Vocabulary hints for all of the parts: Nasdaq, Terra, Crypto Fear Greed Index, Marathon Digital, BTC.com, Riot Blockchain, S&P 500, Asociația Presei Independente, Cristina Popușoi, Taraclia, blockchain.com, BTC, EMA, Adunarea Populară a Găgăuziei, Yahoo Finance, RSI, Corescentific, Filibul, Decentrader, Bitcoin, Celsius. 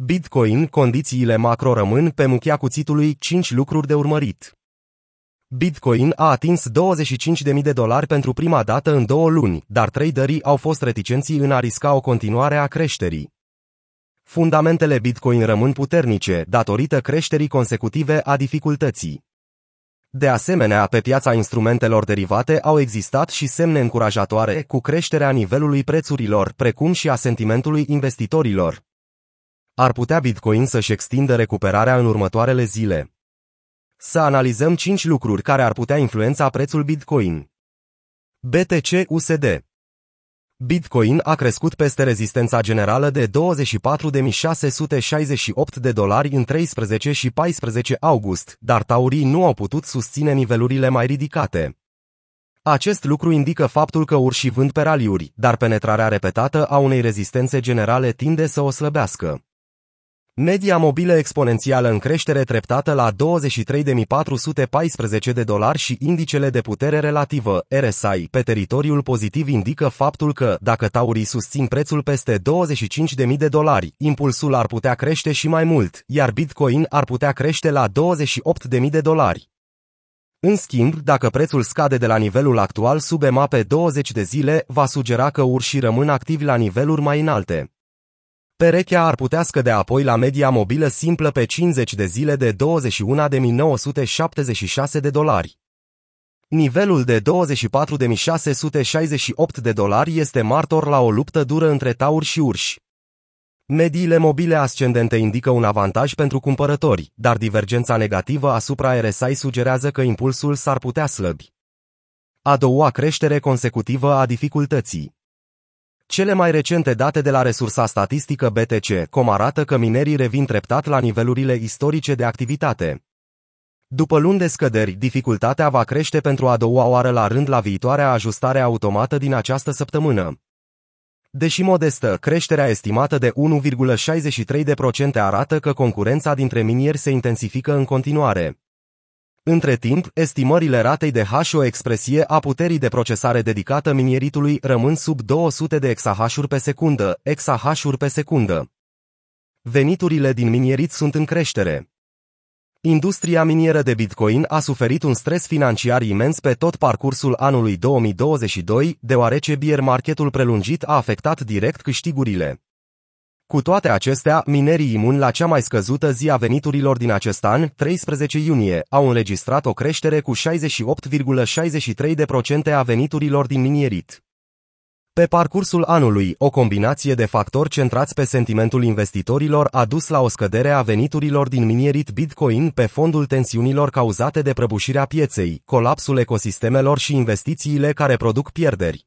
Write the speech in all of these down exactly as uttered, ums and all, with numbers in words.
Bitcoin, condițiile macro rămân pe muchea cuțitului, cinci lucruri de urmărit. Bitcoin a atins douăzeci și cinci de mii de dolari pentru prima dată în două luni, dar traderii au fost reticenți în a risca o continuare a creșterii. Fundamentele Bitcoin rămân puternice, datorită creșterii consecutive a dificultății. De asemenea, pe piața instrumentelor derivate au existat și semne încurajatoare cu creșterea nivelului prețurilor, precum și a sentimentului investitorilor. Ar putea Bitcoin să-și extindă recuperarea în următoarele zile. Să analizăm cinci lucruri care ar putea influența prețul Bitcoin. B T C U S D. Bitcoin a crescut peste rezistența generală de douăzeci și patru de mii șase sute șaizeci și opt de dolari în treisprezece și paisprezece august, dar taurii nu au putut susține nivelurile mai ridicate. Acest lucru indică faptul că urșii vând pe raliuri, dar penetrarea repetată a unei rezistențe generale tinde să o slăbească. Media mobilă exponențială în creștere treptată la douăzeci și trei de mii patru sute paisprezece de dolari și indicele de putere relativă, R S I, pe teritoriul pozitiv indică faptul că, dacă taurii susțin prețul peste douăzeci și cinci de mii de dolari, impulsul ar putea crește și mai mult, iar Bitcoin ar putea crește la douăzeci și opt de mii de dolari. În schimb, dacă prețul scade de la nivelul actual sub E M A pe douăzeci de zile, va sugera că urșii rămân activi la niveluri mai înalte. Perechea ar putea scădea apoi la media mobilă simplă pe cincizeci de zile de douăzeci și unu de mii nouă sute șaptezeci și șase de dolari. Nivelul de douăzeci și patru de mii șase sute șaizeci și opt de dolari este martor la o luptă dură între tauri și urși. Mediile mobile ascendente indică un avantaj pentru cumpărători, dar divergența negativă asupra R S I sugerează că impulsul s-ar putea slăbi. A doua creștere consecutivă a dificultății. Cele mai recente date de la resursa statistică B T C punct com arată că minerii revin treptat la nivelurile istorice de activitate. După luni de scăderi, dificultatea va crește pentru a doua oară la rând la viitoarea ajustare automată din această săptămână. Deși modestă, creșterea estimată de unu virgulă șaizeci și trei la sută arată că concurența dintre minieri se intensifică în continuare. Între timp, estimările ratei de hash, o expresie a puterii de procesare dedicată minieritului, rămân sub două sute de exahashuri pe secundă, exahashuri pe secundă. Veniturile din minierit sunt în creștere. Industria minieră de Bitcoin a suferit un stres financiar imens pe tot parcursul anului două mii douăzeci și doi, deoarece bear marketul prelungit a afectat direct câștigurile. Cu toate acestea, minerii imuni la cea mai scăzută zi a veniturilor din acest an, treisprezece iunie, au înregistrat o creștere cu șaizeci și opt virgulă șaizeci și trei la sută a veniturilor din minierit. Pe parcursul anului, o combinație de factori centrați pe sentimentul investitorilor a dus la o scădere a veniturilor din minierit Bitcoin pe fondul tensiunilor cauzate de prăbușirea pieței, colapsul ecosistemelor și investițiile care produc pierderi.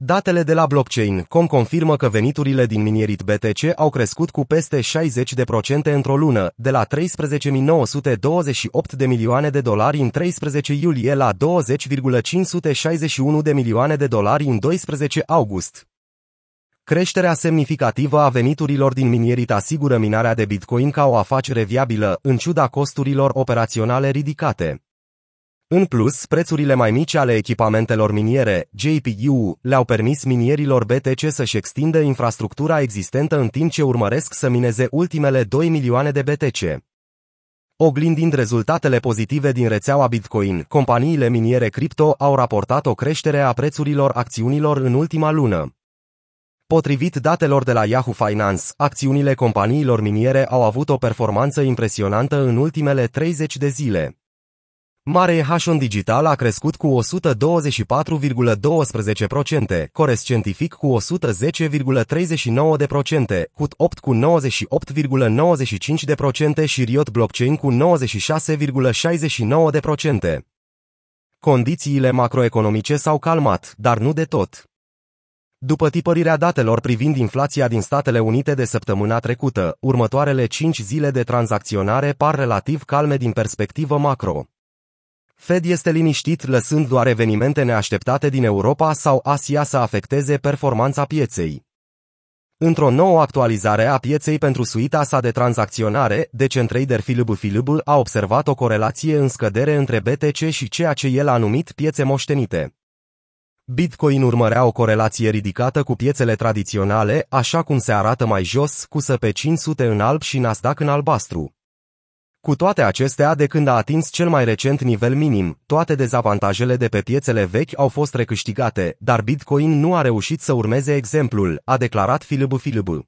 Datele de la blockchain punct com confirmă că veniturile din minierit B T C au crescut cu peste șaizeci la sută într-o lună, de la treisprezece mii nouă sute douăzeci și opt de milioane de dolari în treisprezece iulie la douăzeci virgulă cinci sute șaizeci și unu de milioane de dolari în doisprezece august. Creșterea semnificativă a veniturilor din minierit asigură minarea de Bitcoin ca o afacere viabilă, în ciuda costurilor operaționale ridicate. În plus, prețurile mai mici ale echipamentelor miniere, J P U, le-au permis minierilor B T C să-și extindă infrastructura existentă în timp ce urmăresc să mineze ultimele două milioane de B T C. Oglindind rezultatele pozitive din rețeaua Bitcoin, companiile miniere cripto au raportat o creștere a prețurilor acțiunilor în ultima lună. Potrivit datelor de la Yahoo Finance, acțiunile companiilor miniere au avut o performanță impresionantă în ultimele treizeci de zile. Marathon Digital a crescut cu o sută douăzeci și patru virgulă doisprezece la sută, Corescentific cu o sută zece virgulă treizeci și nouă la sută, Hut opt cu nouăzeci și opt virgulă nouăzeci și cinci la sută și Riot Blockchain cu nouăzeci și șase virgulă șaizeci și nouă la sută. Condițiile macroeconomice s-au calmat, dar nu de tot. După tipărirea datelor privind inflația din Statele Unite de săptămâna trecută, următoarele cinci zile de tranzacționare par relativ calme din perspectivă macro. Fed este liniștit, lăsând doar evenimente neașteptate din Europa sau Asia să afecteze performanța pieței. Într-o nouă actualizare a pieței pentru suita sa de tranzacționare, Decentrader Filibul a observat o corelație în scădere între B T C și ceea ce el a numit piețe moștenite. Bitcoin urmărea o corelație ridicată cu piețele tradiționale, așa cum se arată mai jos, cu S and P cinci sute în alb și Nasdaq în albastru. Cu toate acestea, de când a atins cel mai recent nivel minim, toate dezavantajele de pe piețele vechi au fost recâștigate, dar Bitcoin nu a reușit să urmeze exemplul, a declarat Filibul Filibul.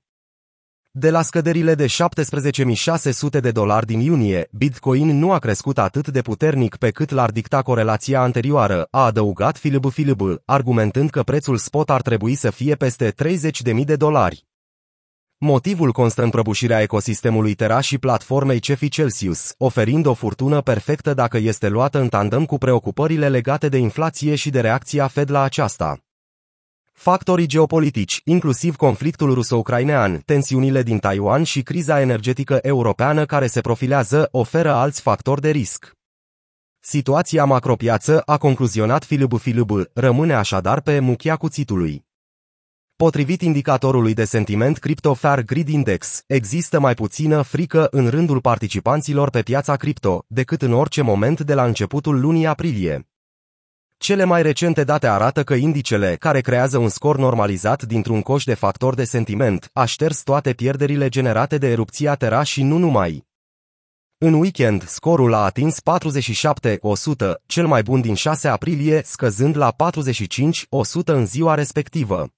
De la scăderile de șaptesprezece mii șase sute de dolari din iunie, Bitcoin nu a crescut atât de puternic pe cât l-ar dicta corelația anterioară, a adăugat Filibul Filibul, argumentând că prețul spot ar trebui să fie peste treizeci de mii de dolari. Motivul constă în prăbușirea ecosistemului Terra și platformei cefii Celsius, oferind o furtună perfectă dacă este luată în tandem cu preocupările legate de inflație și de reacția Fed la aceasta. Factorii geopolitici, inclusiv conflictul ruso-ucrainean, tensiunile din Taiwan și criza energetică europeană care se profilează, oferă alți factori de risc. Situația macropiață, a concluzionat Filibul Filibul, rămâne așadar pe muchia cuțitului. Potrivit indicatorului de sentiment Crypto Fear Greed Index, există mai puțină frică în rândul participanților pe piața cripto decât în orice moment de la începutul lunii aprilie. Cele mai recente date arată că indicele, care creează un scor normalizat dintr-un coș de factori de sentiment, a șters toate pierderile generate de erupția Terra și nu numai. În weekend, scorul a atins patruzeci și șapte la sută, cel mai bun din șase aprilie, scăzând la patruzeci și cinci la sută în ziua respectivă.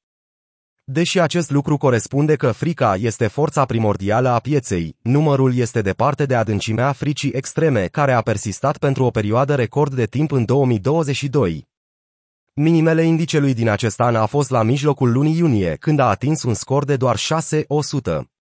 Deși acest lucru corespunde că frica este forța primordială a pieței, numărul este departe de adâncimea fricii extreme care a persistat pentru o perioadă record de timp în două mii douăzeci și doi. Minimele indicelui din acest an a fost la mijlocul lunii iunie, când a atins un scor de doar șase la sută.